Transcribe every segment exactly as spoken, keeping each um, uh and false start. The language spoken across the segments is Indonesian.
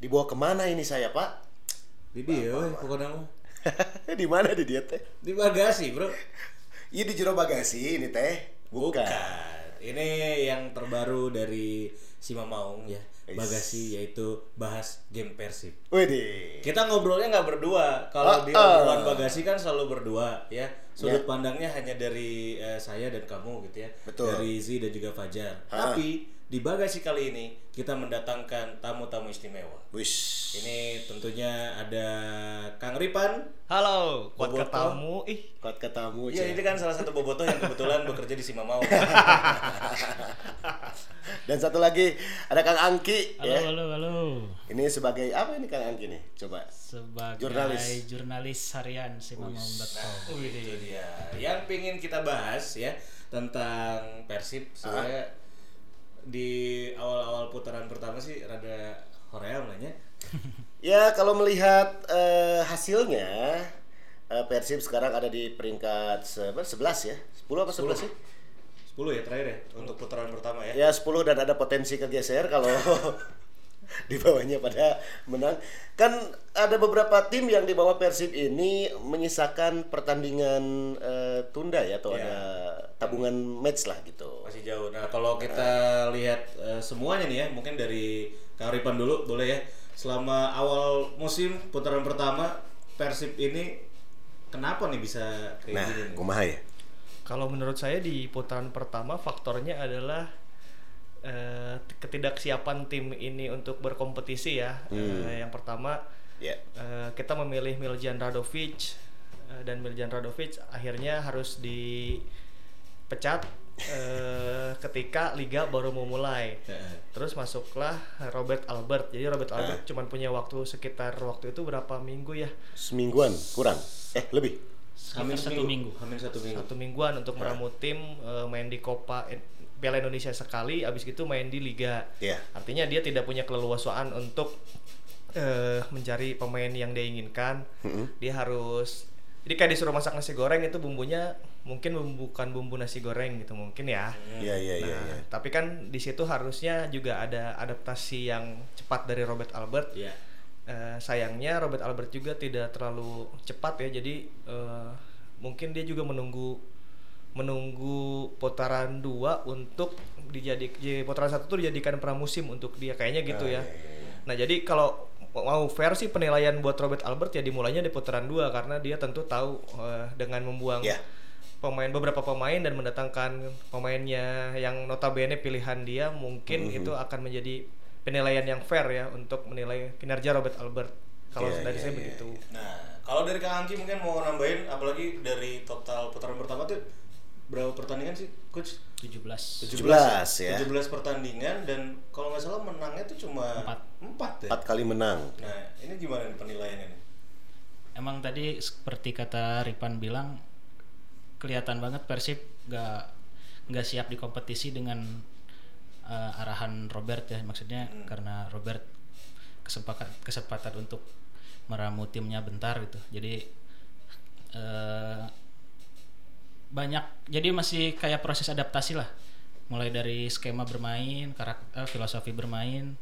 Dibawa kemana ini saya, Pak? Di dia, pokoknya. Di mana di dia teh? Di bagasi, Bro. Iya di jero bagasi ini teh. Bukan. Bukan. Ini yang terbaru dari si Mamaung ya. Bagasi yaitu bahas game Persib. Widih. Kita ngobrolnya nggak berdua. Kalau oh, di obrolan uh. Bagasi kan selalu berdua ya. Sudut yeah. pandangnya hanya dari uh, saya dan kamu gitu ya. Betul. Dari Zi dan juga Fajar. Ha. Tapi di Bagasi kali ini kita mendatangkan tamu-tamu istimewa. Wish. Ini tentunya ada Kang Ripan. Halo. Kuat ketamu. Ih, kuat ketamu. Iya, ini kan salah satu bobotoh yang kebetulan bekerja di Simamau. Dan satu lagi ada Kang Angki. Halo, ya. halo, halo. Ini sebagai apa ini Kang Angki nih? Coba. Sebagai jurnalis, jurnalis harian Simamau dot com. Wih, itu dia. Yang pingin kita bahas ya tentang Persib supaya ah. di awal-awal putaran pertama sih rada hoream lah ya. Ya kalau melihat uh, hasilnya uh, Persib sekarang ada di peringkat sebelas ya. sepuluh apa sebelas sih? sepuluh ya terakhir ya untuk putaran pertama ya. Ya sepuluh dan ada potensi kegeser kalau di bawahnya pada menang. Kan ada beberapa tim yang di bawah Persib ini menyisakan pertandingan uh, tunda ya atau yeah. ada tabungan match lah gitu. Masih jauh. Nah, kalau kita nah. lihat uh, semuanya nih ya, mungkin dari Kang Ripan dulu boleh ya. Selama awal musim putaran pertama Persib ini kenapa nih bisa kayak nah, gini? Nah, kumaha ya? Kalau menurut saya di putaran pertama faktornya adalah Uh, ketidaksiapan tim ini untuk berkompetisi ya. hmm. uh, Yang pertama yeah. uh, kita memilih Miljan Radovic uh, dan Miljan Radovic akhirnya harus dipecat uh, ketika Liga baru mau mulai. Terus masuklah Robert Albert. Jadi Robert Albert uh. cuma punya waktu sekitar waktu itu berapa minggu ya? Semingguan kurang, eh lebih hamin satu minggu. minggu. Hamin satu minggu Satu mingguan untuk meramu uh. tim uh, main di Copa Piala Indonesia sekali, abis itu main di Liga. Yeah. Artinya dia tidak punya keleluasaan untuk uh, mencari pemain yang dia inginkan. Mm-hmm. Dia harus, jadi kayak disuruh masak nasi goreng itu bumbunya mungkin bukan bumbu nasi goreng gitu mungkin ya. Iya iya iya. Tapi kan di situ harusnya juga ada adaptasi yang cepat dari Robert Albert. Yeah. Uh, sayangnya Robert Albert juga tidak terlalu cepat ya, jadi uh, mungkin dia juga menunggu. menunggu putaran dua untuk dijadik putaran satu tuh dijadikan pramusim untuk dia kayaknya gitu ya. Nah, jadi kalau mau fair sih penilaian buat Robert Albert ya dimulainya di putaran dua karena dia tentu tahu uh, dengan membuang yeah. pemain beberapa pemain dan mendatangkan pemainnya yang notabene pilihan dia mungkin mm-hmm. itu akan menjadi penilaian yang fair ya untuk menilai kinerja Robert Albert. Kalau yeah, dari yeah, saya yeah, begitu. Yeah. Nah, kalau dari Kang Angki mungkin mau nambahin apalagi dari total putaran pertama tuh berapa pertandingan sih, Coach? tujuh belas ya. tujuh belas pertandingan dan kalau nggak salah menangnya tuh cuma empat. empat kali menang. Nah, ini gimana nih penilaiannya nih? Emang tadi seperti kata Ripan bilang kelihatan banget Persib nggak nggak siap di kompetisi dengan uh, arahan Robert ya, maksudnya hmm. karena Robert kesempatan kesempatan untuk meramu timnya bentar gitu. Jadi uh, banyak, jadi masih kayak proses adaptasi lah, mulai dari skema bermain, karakter, filosofi bermain.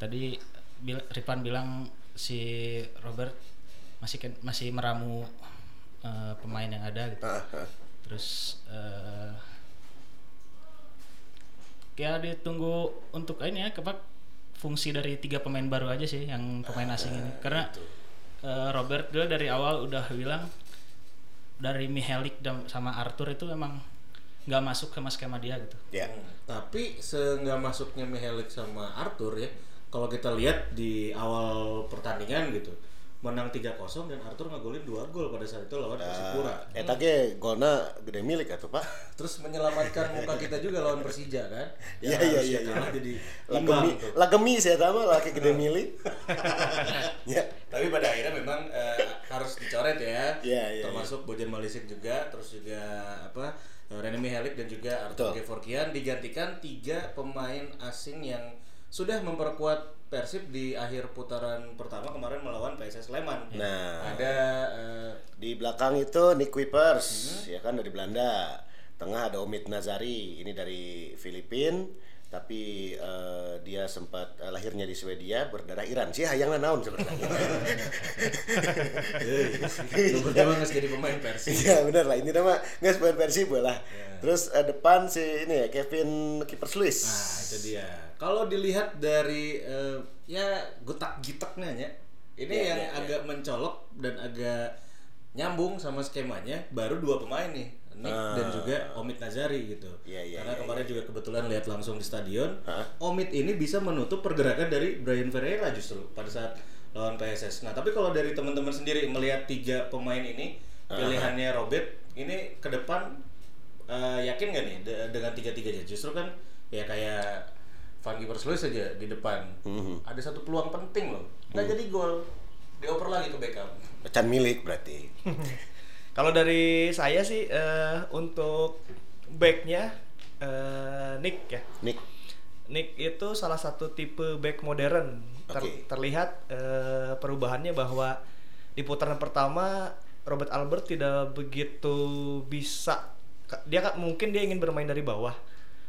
Tadi bil- Ripan bilang si Robert masih ken- masih meramu uh, pemain yang ada gitu. Terus uh, ya ditunggu untuk ini ya, kepak fungsi dari tiga pemain baru aja sih yang pemain asing ini, karena uh, Robert dulu dari awal udah bilang dari Mihalik sama Arthur itu emang nggak masuk sama skema dia gitu. Ya. Tapi seenggak masuknya Mihalik sama Arthur ya, kalau kita lihat di awal pertandingan gitu, menang tiga kosong dan Arthur ngegolin dua gol pada saat itu lawan Persipura. Uh, Eta ge golna gede milik atuh Pak. Terus menyelamatkan muka kita juga lawan Persija kan. Iya iya iya. Jadi lagemi lagemi saya tahu laki gede milik. Ya. Tapi pada akhirnya memang uh, harus dicoret ya, yeah, yeah, termasuk yeah. Bojan Mališić juga, terus juga apa Rene Mihalik dan juga Arthur Gevorkyan digantikan tiga pemain asing yang sudah memperkuat Persib di akhir putaran pertama kemarin melawan P S S Sleman. Nah, ada uh, di belakang itu Nick Weipers, uh-huh. ya kan dari Belanda. Tengah ada Omid Nazari, ini dari Filipina. tapi uh, dia sempat uh, lahirnya di Swedia, berdarah Iran. Sih hayangna naon sebenarnya. Heeh. Emang geus jadi pemain Persib. Iya, bener lah, ini nama geus pemain Persib lah. Yeah. Terus uh, depan si ini ya Kevin Kippersluis. Nah, itu dia. Kalau dilihat dari uh, ya gotak-gitaknya ya. Ini yeah, yang yeah, agak yeah. mencolok dan agak nyambung sama skemanya baru dua pemain nih. Nick uh, dan juga Omid Nazari gitu, yeah, yeah, karena yeah, kemarin yeah. juga kebetulan lihat langsung di stadion. Huh? Omid ini bisa menutup pergerakan dari Brian Ferreira justru pada saat lawan P S S. Nah tapi kalau dari teman-teman sendiri melihat tiga pemain ini pilihannya Robert ini ke depan uh, yakin nggak nih de- dengan tiga-tiganya? Justru kan ya kayak Van Kippersluis saja di depan mm-hmm. ada satu peluang penting loh, nggak mm. jadi gol, dioper lagi ke Beckham. Can milik berarti. Kalau dari saya sih uh, untuk backnya uh, Nick ya. Nick. Nick itu salah satu tipe back modern. Ter- okay. Terlihat uh, perubahannya bahwa di putaran pertama Robert Albert tidak begitu bisa. Dia mungkin dia ingin bermain dari bawah,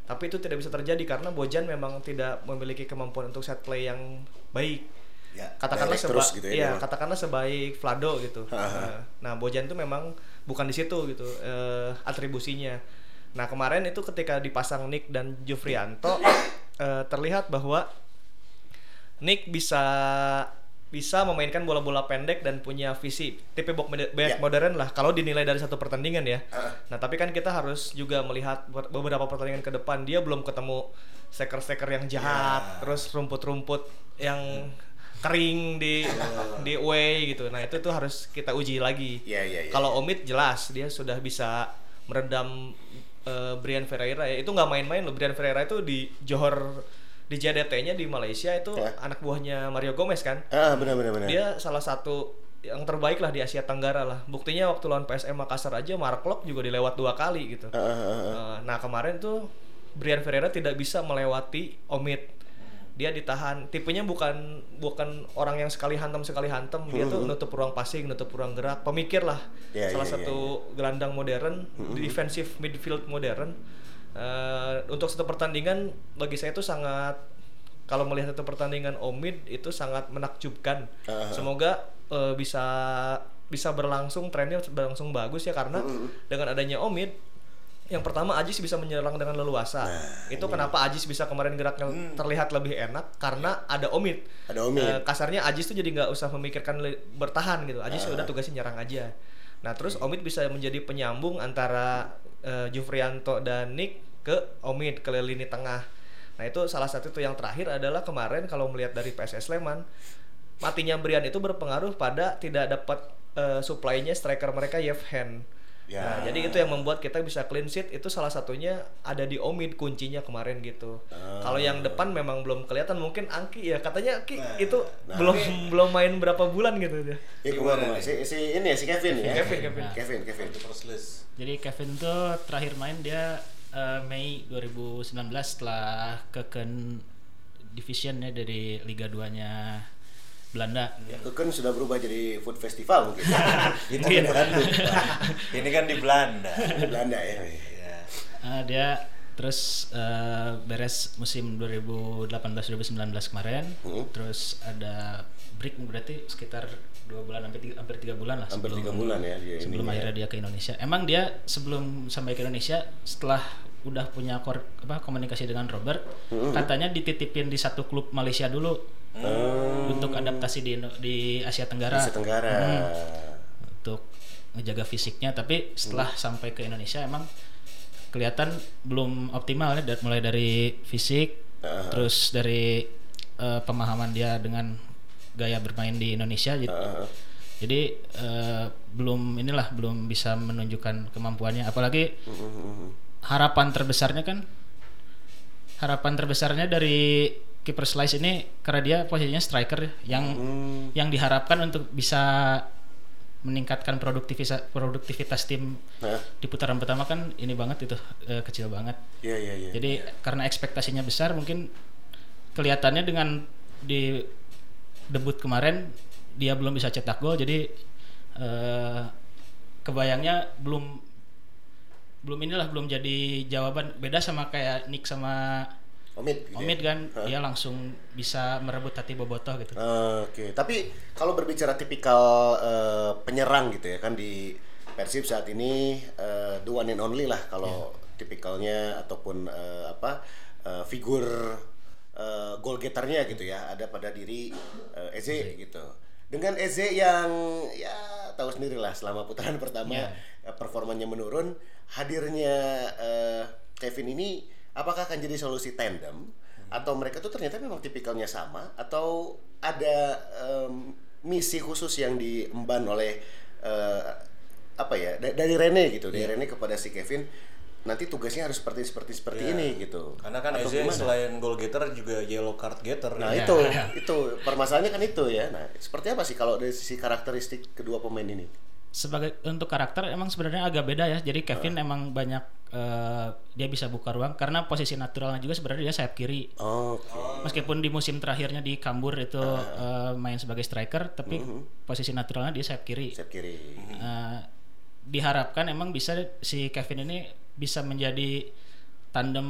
tapi itu tidak bisa terjadi karena Bojan memang tidak memiliki kemampuan untuk set play yang baik. Ya, katakanlah sebaik gitu ya, ya katakanlah sebaik Vlado gitu. uh, nah Bojan itu memang bukan di situ gitu uh, atribusinya. Nah kemarin itu ketika dipasang Nick dan Jufrianto uh, terlihat bahwa Nick bisa bisa memainkan bola-bola pendek dan punya visi tipe back ya. modern lah kalau dinilai dari satu pertandingan ya. uh. Nah tapi kan kita harus juga melihat beberapa pertandingan ke depan dia belum ketemu striker-striker yang jahat ya. Terus rumput-rumput yang hmm. kering di di away gitu. Nah, itu tuh harus kita uji lagi. Yeah, yeah, yeah, kalau Omid jelas dia sudah bisa meredam uh, Brian Ferreira. Itu enggak main-main loh. Brian Ferreira itu di Johor di J D T-nya di Malaysia itu yeah. anak buahnya Mario Gomez kan? Ah, benar benar benar. Dia salah satu yang terbaik lah di Asia Tenggara lah. Buktinya waktu lawan P S M Makassar aja Mark Klok juga dilewat dua kali gitu. Uh, uh, uh. Uh, nah, kemarin tuh Brian Ferreira tidak bisa melewati Omid. Dia ditahan, tipenya bukan bukan orang yang sekali hantam sekali hantam, dia mm-hmm. tuh nutup ruang passing, nutup ruang gerak, pemikir lah, yeah, salah yeah, satu yeah, yeah. gelandang modern, mm-hmm. defensive midfield modern. Uh, untuk satu pertandingan bagi saya itu sangat, kalau melihat satu pertandingan Omid itu sangat menakjubkan. Uh-huh. Semoga uh, bisa bisa berlangsung, trennya berlangsung bagus ya karena mm-hmm. dengan adanya Omid. Yang pertama Ajis bisa menyerang dengan leluasa. Nah, itu iya. kenapa Ajis bisa kemarin geraknya hmm. terlihat lebih enak karena ada Omid. Ada Omid. E, kasarnya Ajis tuh jadi nggak usah memikirkan le- bertahan gitu. Ajis uh. udah tugasnya nyerang aja. Nah terus Omid bisa menjadi penyambung antara e, Jufrianto dan Nick ke Omid ke lini tengah. Nah itu salah satu tuh yang terakhir adalah kemarin kalau melihat dari P S S Sleman matinya Brian itu berpengaruh pada tidak dapat e, supply-nya striker mereka Yevhen. Ya. Nah, jadi itu yang membuat kita bisa clean sheet itu salah satunya ada di Omid kuncinya kemarin gitu. Uh. Kalau yang depan memang belum kelihatan mungkin Angki ya katanya Ki nah, itu nah, belum ini. belum main berapa bulan gitu dia. Ya, ya. Si, si ini ya si Kevin, Kevin ya. Kevin Kevin nah. Kevin Kevin Kippersluis. Jadi Kevin tuh terakhir main dia uh, Mei dua ribu sembilan belas setelah keken divisionnya dari Liga dua-nya Belanda. Ya, Keken sudah berubah jadi food festival mungkin. Itu kan. Ini kan di Belanda. Di Belanda ya. ya. Uh, dia terus uh, beres musim dua ribu delapan belas dua ribu sembilan belas kemarin. Hmm. Terus ada break berarti sekitar dua bulan hampir tiga, hampir tiga bulan lah. Hampir tiga bulan ya dia ini. Sebelum akhirnya dia ke Indonesia. Emang dia sebelum sampai ke Indonesia setelah udah punya kor, apa, komunikasi dengan Robert, hmm. katanya dititipin di satu klub Malaysia dulu. Hmm. Untuk adaptasi di di Asia Tenggara, Asia Tenggara. Hmm. Untuk menjaga fisiknya, tapi setelah hmm. sampai ke Indonesia emang kelihatan belum optimal ya, mulai dari fisik, uh-huh. terus dari uh, pemahaman dia dengan gaya bermain di Indonesia gitu. Uh-huh. Jadi uh, belum inilah belum bisa menunjukkan kemampuannya, apalagi uh-huh. harapan terbesarnya kan, harapan terbesarnya dari Kippersluis ini karena dia posisinya striker yang hmm. yang diharapkan untuk bisa meningkatkan produktivitas produktivitas tim huh? di putaran pertama kan ini banget itu e, kecil banget. Yeah, yeah, yeah. Jadi yeah. karena ekspektasinya besar mungkin kelihatannya dengan di debut kemarin dia belum bisa cetak gol jadi e, kebayangnya belum belum inilah belum jadi jawaban beda sama kayak Nick sama Omid, gitu Omid kan huh? Dia langsung bisa merebut hati bobotoh gitu. Uh, Oke, okay. Tapi kalau berbicara tipikal uh, penyerang gitu ya kan di Persib saat ini uh, the one and only lah kalau yeah. tipikalnya ataupun uh, apa uh, figur uh, goal getternya gitu ya ada pada diri uh, Eze okay. gitu. Dengan Eze yang ya tahu sendiri lah selama putaran pertama yeah. performanya menurun, hadirnya uh, Kevin ini apakah akan jadi solusi tandem hmm. atau mereka tuh ternyata memang tipikalnya sama atau ada um, misi khusus yang diemban oleh uh, apa ya da- dari Rene gitu yeah. dari Rene kepada si Kevin nanti tugasnya harus seperti seperti seperti yeah. ini gitu. Karena kan Eze selain goal getter juga yellow card getter. Nah ya. itu itu permasalahannya kan itu ya. Nah seperti apa sih kalau dari sisi karakteristik kedua pemain ini? Sebagai untuk karakter emang sebenarnya agak beda ya. Jadi Kevin uh. emang banyak uh, dia bisa buka ruang karena posisi naturalnya juga sebenarnya dia sayap kiri. Oh, okay. Meskipun di musim terakhirnya di Kambur itu uh. Uh, main sebagai striker, tapi uh-huh. posisi naturalnya dia sayap kiri. Sayap kiri. Uh-huh. Uh, diharapkan emang bisa si Kevin ini bisa menjadi tandem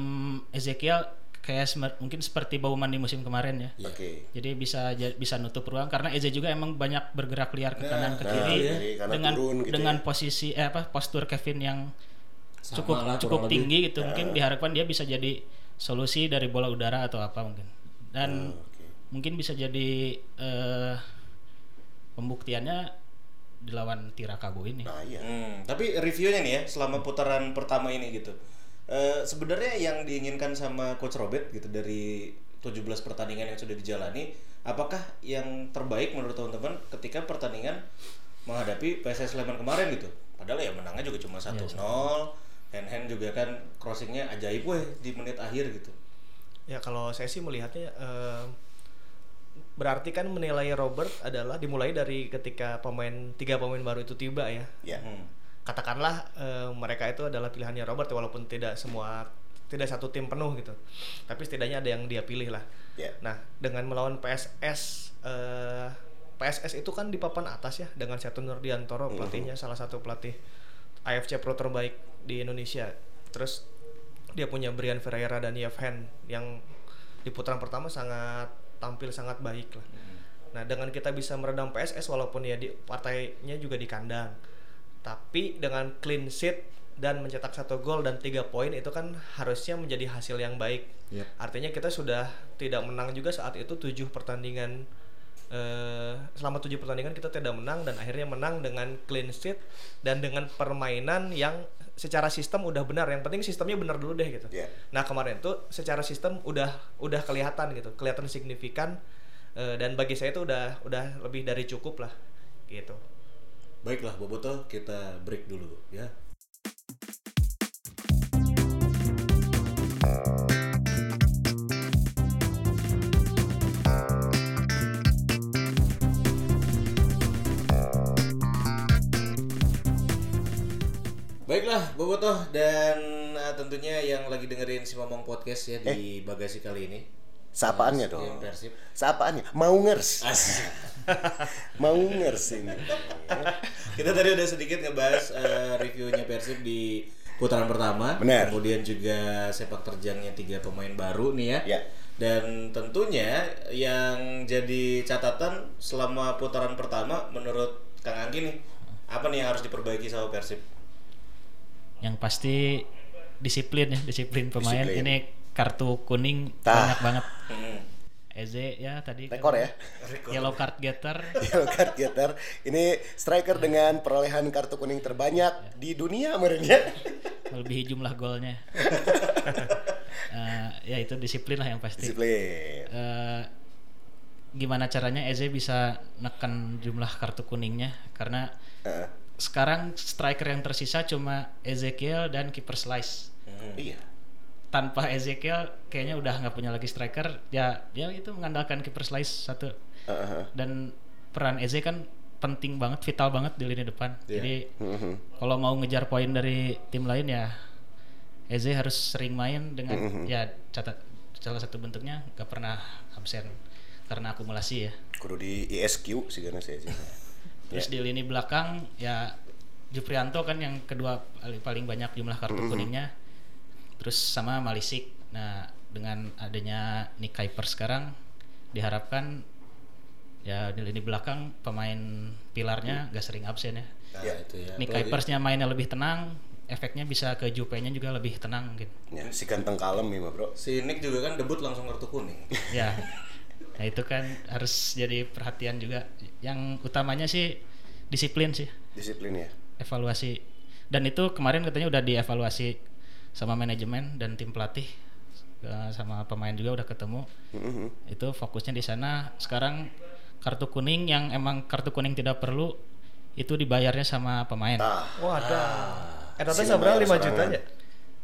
Ezekiel kayak smart, mungkin seperti Bauman di musim kemarin ya. Oke. Okay. Jadi bisa bisa nutup ruang karena Eze juga emang banyak bergerak liar ke kanan nah, ke kiri nah, ya. dengan gitu dengan ya. posisi eh, apa postur Kevin yang sama cukup lah, cukup tinggi lebih. gitu nah. Mungkin diharapkan dia bisa jadi solusi dari bola udara atau apa mungkin. Dan oh, okay. mungkin bisa jadi eh, pembuktiannya di lawan Tirakago ini. Nah, iya. hmm, tapi reviewnya nih ya selama putaran pertama ini gitu. E, sebenarnya yang diinginkan sama Coach Robert gitu dari tujuh belas pertandingan yang sudah dijalani, apakah yang terbaik menurut teman-teman ketika pertandingan menghadapi P S S Sleman kemarin gitu? Padahal ya menangnya juga cuma satu nol. Ya, hand-hand juga kan crossingnya ajaib weh di menit akhir gitu. Ya kalau saya sih melihatnya uh... berarti kan menilai Robert adalah dimulai dari ketika pemain tiga pemain baru itu tiba ya. Yeah. Hmm. Katakanlah e, mereka itu adalah pilihannya Robert walaupun tidak semua tidak satu tim penuh gitu. Tapi setidaknya ada yang dia pilih lah. Yeah. Nah, dengan melawan P S S e, P S S itu kan di papan atas ya dengan Seto Nurdiantoro mm-hmm. pelatihnya salah satu pelatih A F C Pro terbaik di Indonesia. Terus dia punya Brian Ferreira dan Yevhen yang di putaran pertama sangat tampil sangat baik lah. Hmm. Nah dengan kita bisa meredam P S S walaupun ya di partainya juga di kandang, tapi dengan clean sheet dan mencetak satu gol dan tiga poin itu kan harusnya menjadi hasil yang baik. Yep. Artinya kita sudah tidak menang juga saat itu tujuh pertandingan eh, selama tujuh pertandingan kita tidak menang dan akhirnya menang dengan clean sheet dan dengan permainan yang secara sistem udah benar, yang penting sistemnya benar dulu deh gitu. Yeah. Nah kemarin tuh secara sistem udah udah kelihatan gitu, kelihatan signifikan e, dan bagi saya itu udah udah lebih dari cukup lah gitu. Baiklah Boboto, kita break dulu ya. Baiklah Bobotoh dan uh, tentunya yang lagi dengerin si Mamang Podcast ya di eh. Bagasi kali ini. Saapaannya dong. Saapaannya mau ngers. Mau ngers ini. Kita tadi udah sedikit ngebahas uh, reviewnya Persib di putaran pertama. Bener. Kemudian juga sepak terjangnya tiga pemain baru nih ya. ya. Dan tentunya yang jadi catatan selama putaran pertama menurut Kang Anggi nih, apa nih yang harus diperbaiki sama Persib? Yang pasti disiplin ya, disiplin pemain. Disiplin. Ini kartu kuning Tah. banyak banget. Hmm. Eze ya tadi rekor ya. Yellow card getter. Yellow card getter. Ini striker dengan perolehan kartu kuning terbanyak ya. Di dunia menurutnya. Melebihi jumlah golnya. uh, ya itu disiplin lah yang pasti. Disiplin. Uh, gimana caranya Eze bisa neken jumlah kartu kuningnya karena uh. sekarang striker yang tersisa cuma Ezekiel dan Kippersluis. Iya. Hmm. Tanpa Ezekiel kayaknya udah nggak punya lagi striker. Ya, dia itu mengandalkan Kippersluis satu. Uh-huh. Dan peran Eze kan penting banget, vital banget di lini depan. Yeah. Jadi uh-huh. kalau mau ngejar poin dari tim lain ya Eze harus sering main dengan uh-huh. ya catat salah satu bentuknya nggak pernah absen karena akumulasi ya. Kudu di I S Q sih karena saya. Terus yeah. di lini belakang ya Juprianto kan yang kedua paling banyak jumlah kartu mm-hmm. kuningnya. Terus sama Mališić. Nah dengan adanya Nick Weipers sekarang, diharapkan ya di lini belakang pemain pilarnya gak sering absen ya. Ya, itu ya. Nick Weipersnya mainnya lebih tenang, efeknya bisa ke Jupenya juga lebih tenang mungkin. Ya, si ganteng kalem ya bro. Si Nick juga kan debut langsung kartu kuning. Ya, nah itu kan harus jadi perhatian juga. Yang utamanya sih disiplin sih. Disiplin ya. Evaluasi, dan itu kemarin katanya udah dievaluasi sama manajemen dan tim pelatih, sama pemain juga udah ketemu. Mm-hmm. Itu fokusnya di sana. Sekarang kartu kuning yang emang kartu kuning tidak perlu itu dibayarnya sama pemain. Nah, wah ada. Eh tapi sabaraha lima juta aja.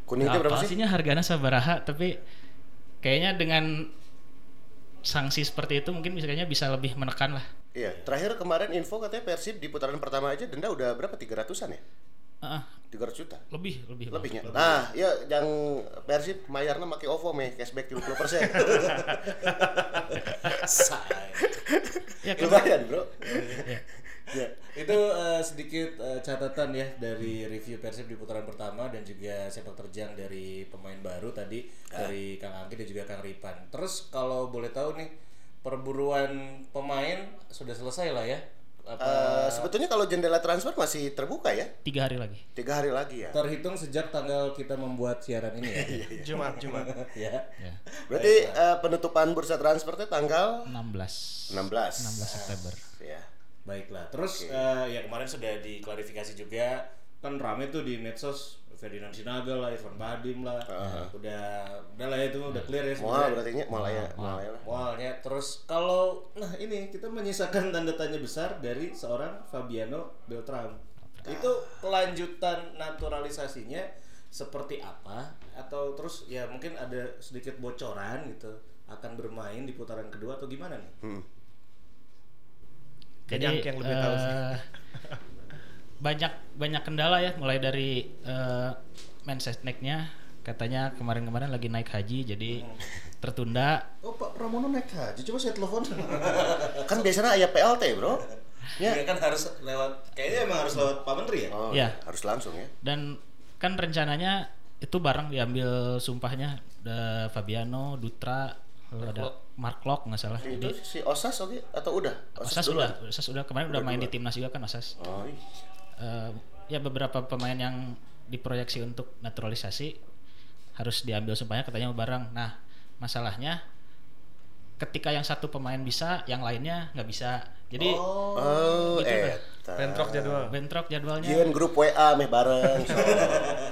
Kuning nah, itu berapa sih? Pastinya harganya sabaraha, tapi kayaknya dengan sanksi seperti itu mungkin misalnya bisa lebih menekan lah. Iya, terakhir kemarin info katanya Persib di putaran pertama aja denda udah berapa? tiga ratusan ya? Heeh. tiga ratus juta. Lebih, lebih. Lebihnya. Lebih. Nah, ya yang Persib mayarnya make OVO meh cashback tiga puluh persen. Say. Ya lumayan, Bro. Ya. Ya, itu uh, sedikit uh, catatan ya dari review Persib di putaran pertama dan juga sepak terjang dari pemain baru tadi ah. dari Kang Anggi dan juga Kang Ripan. Terus kalau boleh tahu nih, perburuan pemain sudah selesai lah ya? Apa... Uh, sebetulnya kalau jendela transfer masih terbuka ya? Tiga hari lagi. Tiga hari lagi ya. Terhitung sejak tanggal kita membuat siaran ini ya. Jumat, Jumat. Ya. Ya. Berarti uh, penutupan bursa transfernya tanggal enam belas September. Ya. Baiklah, terus okay. uh, ya kemarin sudah diklarifikasi juga, kan rame tuh di medsos, Ferdinand Sinaga lah, Irfan Badim lah, uh-huh. udah, udah lah itu udah clear ya sebenarnya. Mual berarti nya, mual ya, mual ya. Terus kalau, nah ini kita menyisakan tanda tanya besar dari seorang Fabiano Beltrame. Ah. Itu kelanjutan naturalisasinya seperti apa? Atau terus ya mungkin ada sedikit bocoran gitu, akan bermain di putaran kedua atau gimana nih? Hmm. Jadi yang lebih uh, tahu sih. banyak banyak kendala ya, mulai dari uh, mensesneknya katanya kemarin-kemarin lagi naik haji jadi hmm. tertunda. Oh Pak Pramono naik haji, coba saya telepon. Kan biasanya ayah P L T bro. Ya. Ya kan harus lewat, kayaknya emang harus lewat Pak Menteri ya. Oh, ya. Harus langsung ya. Dan kan rencananya itu bareng diambil sumpahnya ada Fabiano Dutra. Lalu ada Mark Klok nggak salah. Itu jadi si Osas Ogi atau udah? Osas sudah, Osas sudah kemarin udah, udah main duluan. Di timnas juga kan Osas. Oh. Uh, ya beberapa pemain yang diproyeksi untuk naturalisasi harus diambil sumpahnya katanya bareng. Nah masalahnya ketika yang satu pemain bisa, yang lainnya nggak bisa. Jadi oh, oh gitu eh, kan. Bentrok jadwal. Bentrok jadwalnya. Jian grup W A meh bareng. So.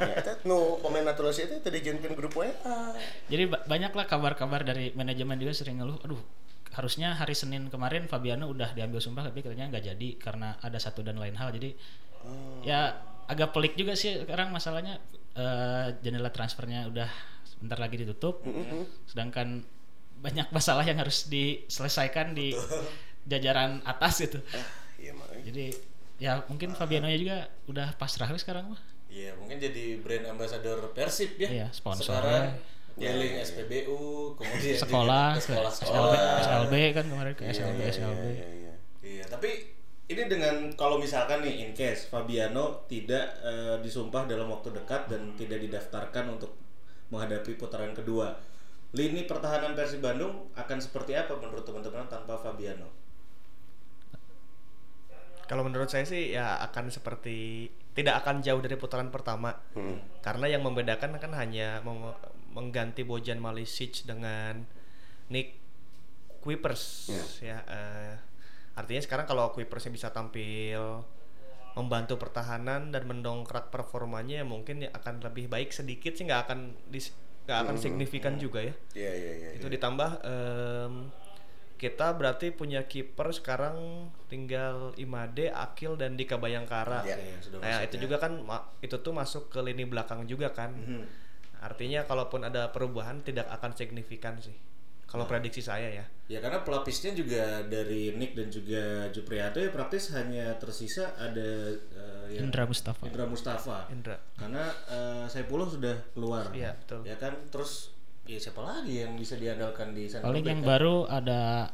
Eta nu pemain naturalisasi itu tadi jiankeun grup W A. Jadi b- banyaklah kabar-kabar dari manajemen juga sering ngeluh, aduh, harusnya hari Senin kemarin Fabiano udah diambil sumpah tapi katanya nggak jadi karena ada satu dan lain hal. Jadi oh. ya agak pelik juga sih sekarang masalahnya uh, jendela transfernya udah sebentar lagi ditutup. Mm-hmm. Sedangkan banyak masalah yang harus diselesaikan di jajaran atas gitu. Ah, iya, jadi ya mungkin ah. Fabiano-nya juga udah pasrah sekarang mah. Iya, mungkin jadi brand ambassador Persib ya. Iya, sponsor. Sekarang keliling ya, ya, ya. S P B U, kemudian sekolah, ke sekolah, sekolah. S L B, S L B kan kemarin ke iya, S L B, iya, S L B. Iya, iya, iya. Iya, tapi ini dengan kalau misalkan nih in case Fabiano tidak uh, disumpah dalam waktu dekat dan tidak didaftarkan untuk menghadapi putaran kedua. Lini pertahanan Persib Bandung akan seperti apa menurut teman-teman tanpa Fabiano? Kalau menurut saya sih ya akan seperti tidak akan jauh dari putaran pertama. Hmm. Karena yang membedakan kan hanya meng- mengganti Bojan Mališić dengan Nick Weipers yeah. ya. Uh, artinya sekarang kalau Weipers bisa tampil membantu pertahanan dan mendongkrak performanya mungkin akan lebih baik sedikit sih, nggak akan dis- nggak akan mm-hmm. signifikan mm-hmm. juga ya. Yeah, yeah, yeah, itu yeah. ditambah um, kita berarti punya kiper sekarang tinggal Imade, Akil dan Dika Bayangkara. Ya, ya, nah itu ya. Juga kan itu tuh masuk ke lini belakang juga kan. Mm-hmm. Artinya kalaupun ada perubahan tidak akan signifikan sih. Kalau nah. prediksi saya ya. Ya karena pelapisnya juga dari Nick dan juga Juprianto ya praktis hanya tersisa ada uh, ya, Indra Mustafa. Indra Mustafa. Indra. Karena uh, Saipulo sudah keluar. Iya betul. Ya kan terus. Ya siapa lagi yang bisa diandalkan di sana? Paling yang kan? Baru ada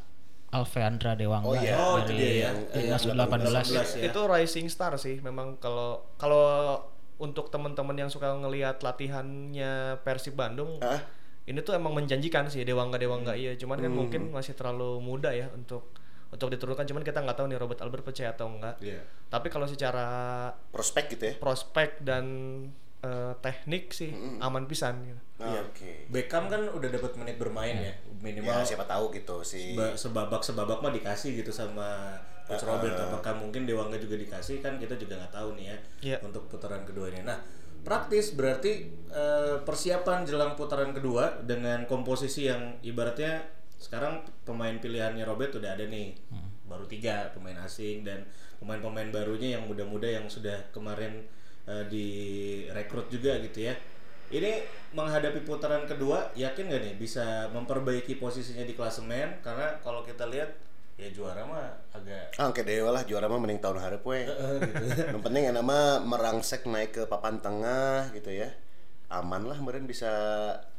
Alfeandra Dewangga oh, iya. oh, dari timnas U delapan belas ya. Itu rising star sih memang kalau kalau untuk teman-teman yang suka ngelihat latihannya Persib Bandung. Hah? ini tuh emang menjanjikan sih Dewangga Dewangga iya, cuman kan hmm. mungkin masih terlalu muda ya untuk untuk diturunkan, cuman kita nggak tahu nih Robert Albert percaya atau enggak. Yeah. Tapi kalau secara prospek gitu ya. Prospek dan uh, teknik sih mm-hmm. aman pisan gitu. Oh, yeah. Oke. Okay. Beckham kan udah dapat menit bermain mm. ya, minimal ya, siapa tahu gitu sih. Sebabak-sebabak mah dikasih gitu sama Coach uh, Robert, apakah mungkin Dewangga juga dikasih, kan kita juga nggak tahu nih ya yeah. untuk putaran keduanya. Nah, praktis berarti uh, persiapan jelang putaran kedua dengan komposisi yang ibaratnya sekarang pemain pilihannya Robert udah ada nih, hmm. baru tiga pemain asing dan pemain-pemain barunya yang muda-muda yang sudah kemarin uh, direkrut juga gitu ya. Ini menghadapi putaran kedua, yakin gak nih bisa memperbaiki posisinya di klasemen? Karena kalau kita lihat ya juara mah agak ah, oke dewa lah, juara mah mending tahun hareup we. Heeh gitu. Yang penting ya nama merangsek naik ke papan tengah gitu ya. Aman lah meureun bisa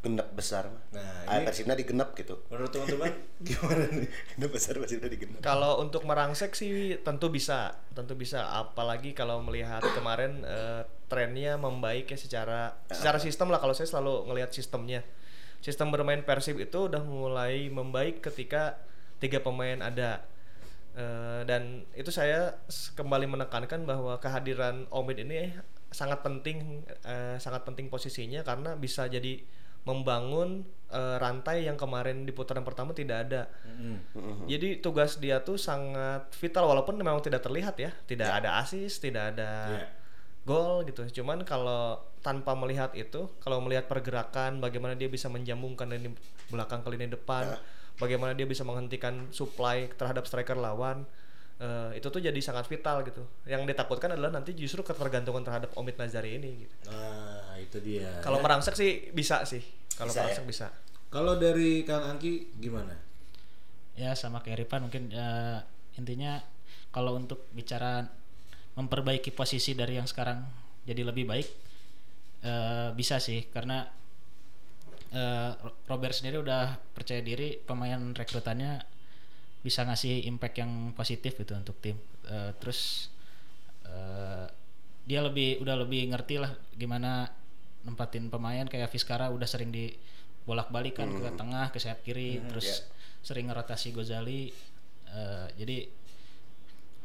genep besar mah. Nah, Persibna digenep gitu. Menurut teman-teman gimana nih? Genep besar Persibna digenep. Kalau untuk merangsek sih tentu bisa, tentu bisa apalagi kalau melihat kemarin eh, trennya membaik ya secara secara sistem lah, kalau saya selalu ngelihat sistemnya. Sistem bermain Persib itu udah mulai membaik ketika tiga pemain ada uh, dan itu saya kembali menekankan bahwa kehadiran Omid ini sangat penting, uh, sangat penting posisinya karena bisa jadi membangun uh, rantai yang kemarin di putaran pertama tidak ada. Mm-hmm. Jadi tugas dia tuh sangat vital walaupun memang tidak terlihat ya, tidak yeah. ada asis, tidak ada yeah. gol gitu. Cuman kalau tanpa melihat itu, kalau melihat pergerakan, bagaimana dia bisa menjambungkan lini belakang ke lini depan. Yeah. Bagaimana dia bisa menghentikan supply terhadap striker lawan, uh, itu tuh jadi sangat vital gitu. Yang ditakutkan adalah nanti justru ketergantungan terhadap Omid Nazari ini gitu. Nah itu dia. Kalau ya. merangsek sih bisa sih. Kalau merangsek ya? bisa. Kalau dari Kang Angki gimana? Ya sama kayak Ripan mungkin uh, intinya kalau untuk bicara memperbaiki posisi dari yang sekarang jadi lebih baik uh, bisa sih karena Uh, Robert sendiri udah percaya diri pemain rekrutannya bisa ngasih impact yang positif gitu untuk tim. Uh, terus uh, dia lebih udah lebih ngerti lah gimana nempatin pemain, kayak Vizcara udah sering di bolak-balik kan mm. ke tengah, ke sayap kiri, mm, terus yeah. sering ngerotasi Ghozali. Uh, jadi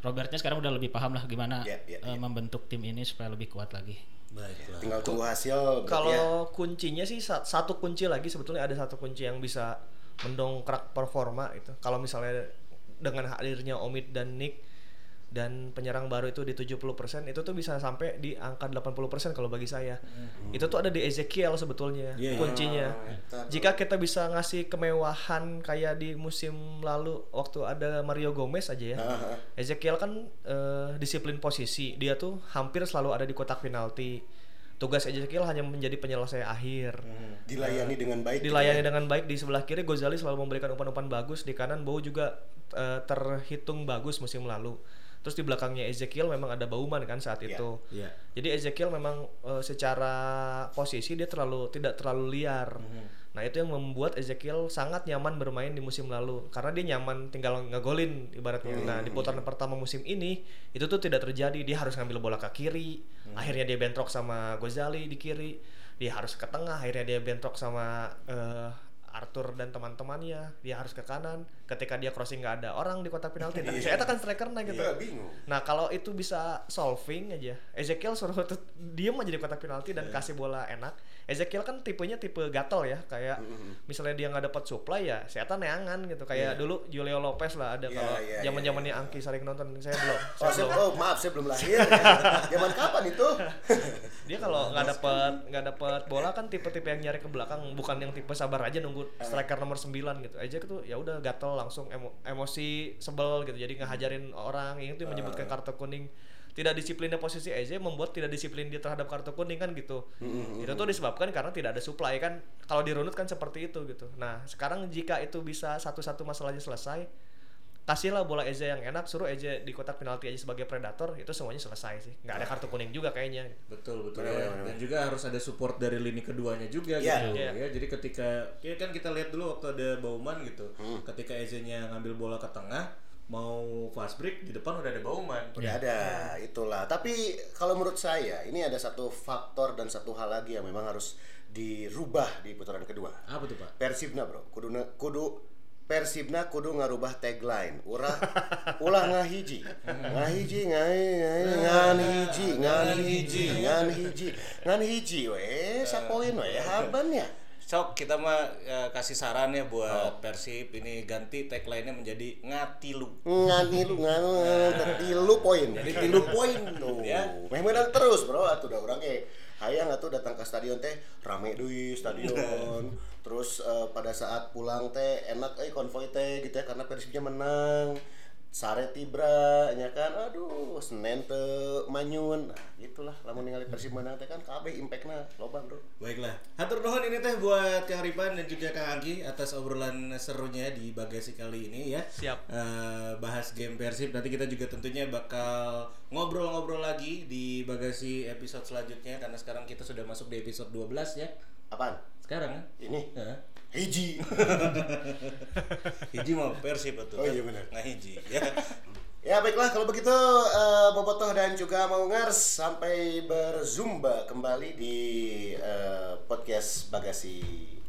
Robertnya sekarang udah lebih paham lah gimana yeah, yeah, yeah. Uh, membentuk tim ini supaya lebih kuat lagi. Baiklah. Tinggal tunggu hasil. Kalau ya. kuncinya sih satu kunci lagi sebetulnya, ada satu kunci yang bisa mendongkrak performa itu. Kalau misalnya dengan hadirnya Omid dan Nick dan penyerang baru itu di tujuh puluh persen, itu tuh bisa sampai di angka delapan puluh persen kalau bagi saya. Hmm. Itu tuh ada di Ezekiel sebetulnya yeah. kuncinya. Yeah. Jika kita bisa ngasih kemewahan kayak di musim lalu waktu ada Mario Gomez aja ya. Uh-huh. Ezekiel kan uh, disiplin posisi, dia tuh hampir selalu ada di kotak penalti. Tugas Ezekiel hanya menjadi penyelesai akhir. Hmm. Dilayani uh, dengan baik. Dilayani ya? dengan baik di sebelah kiri Ghozali selalu memberikan umpan-umpan bagus, di kanan Bowo juga uh, terhitung bagus musim lalu. Terus di belakangnya Ezekiel memang ada Bauman kan saat yeah, itu. Yeah. Jadi Ezekiel memang e, secara posisi dia terlalu tidak terlalu liar. Mm-hmm. Nah itu yang membuat Ezekiel sangat nyaman bermain di musim lalu karena dia nyaman tinggal ngegolin ibaratnya. Mm-hmm. Nah di putaran pertama musim ini itu tuh tidak terjadi. Dia harus ngambil bola ke kiri, mm-hmm. akhirnya dia bentrok sama Ghozali di kiri. Dia harus ke tengah, akhirnya dia bentrok sama e, Arthur dan teman-temannya. Dia harus ke kanan ketika dia crossing nggak ada orang di kotak penalti. Nah, saya kan strikernya gitu. Yeah, bingung. Nah, kalau itu bisa solving aja. Ezekiel suruh diem aja di kotak penalti dan yeah. kasih bola enak. Ezekiel kan tipenya tipe gatel ya, kayak mm-hmm. misalnya dia nggak dapat supply ya, saya neangan gitu. Kayak yeah. dulu Julio Lopez lah ada yeah, kalau yeah, zaman-zamannya yeah, yeah. Angki sering nonton, saya belum. Saya oh, belum. Saya, oh, maaf, saya belum lahir. Zaman ya. kapan itu? Dia kalau nggak dapat nggak dapat bola kan tipe-tipe yang nyari ke belakang, bukan yang tipe sabar aja nunggu striker nomor sembilan gitu. Aja tuh ya udah gatel langsung emo- emosi sebel gitu. Jadi ngehajarin orang, itu menyebutkan kartu kuning. Tidak disiplinnya posisi aja membuat tidak disiplin dia terhadap kartu kuning kan gitu. Mm-hmm. Itu tuh disebabkan karena tidak ada supply kan. Kalau dirunut kan seperti itu gitu. Nah, sekarang jika itu bisa satu-satu masalahnya selesai, kasihlah bola Eze yang enak, suruh Eze di kotak penalti aja sebagai predator, itu semuanya selesai sih. Nggak ada kartu kuning juga kayaknya. Betul, betul. Ya. Dan juga harus ada support dari lini keduanya juga yeah. gitu yeah. ya. Jadi ketika ya kan kita lihat dulu waktu ada Bauman gitu, hmm. ketika Eze-nya ngambil bola ke tengah, mau fast break di depan udah ada Bauman. Udah ada, itulah. Tapi kalau menurut saya ini ada satu faktor dan satu hal lagi yang memang harus dirubah di putaran kedua. Apa tuh, Pak? Persibna, bro. Kuduna, kudu Persibna kudu ngarubah tagline. Urah ulah ngahiji. Ngahiji ngai ngai ngan hiji, ngan hiji, ngan hiji. Ngan hiji we, sapoin we haban ya. Sok kita mah uh, kasih saran ya buat oh. Persib ini ganti tagline-nya menjadi ngatilu. Ngatilu, nganu, ngatilu poin. Jadi tilu poin tuh. Ya. Memang terus, bro. Atuh udah orang kayak hayang atuh datang ke stadion teh rame deui stadion. Terus uh, pada saat pulang teh enak euy konvoy teh gitu ya karena Persibnya menang. Sare tibra nya kan aduh Senen teu manyun. Nah, gitulah lamun ningali Persib menang teh kan kabeh impactna loba, bro. Baiklah. Hatur nuhun ini teh buat Kang Ripan dan juga Kang Anggi atas obrolan serunya di Bagasi kali ini ya. Siap. Uh, bahas game Persib, nanti kita juga tentunya bakal ngobrol-ngobrol lagi di Bagasi episode selanjutnya karena sekarang kita sudah masuk di episode dua belas ya. Apaan? Sekarang kan? Ini. Heeh. Uh. Hiji. Hiji mau Persib betul. Oh iya benar. Nah hiji ya. Ya baiklah kalau begitu uh, Bobotoh dan juga Mau Ngars sampai berzumba kembali di uh, podcast Bagasi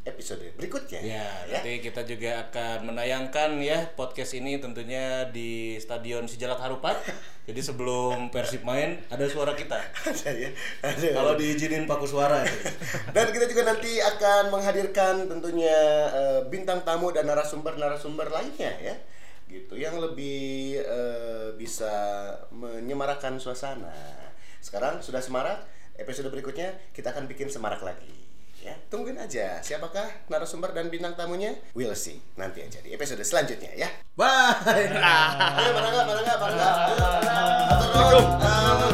episode berikutnya. Ya, ya, nanti kita juga akan menayangkan ya podcast ini tentunya di Stadion Sijalak Harupat. Jadi sebelum Persib main ada suara kita. Ada ya. Ada. Kalau diizinin paku suara ya. Dan kita juga nanti akan menghadirkan tentunya uh, bintang tamu dan narasumber-narasumber lainnya ya. Gitu yang lebih uh, bisa menyemarakan suasana. Sekarang sudah semarak, episode berikutnya kita akan bikin semarak lagi. Ya, tungguin aja siapakah narasumber dan bintang tamunya. We'll see nanti aja di episode selanjutnya ya. Bye. Ayo, barangga, barangga, barangga. Assalamualaikum.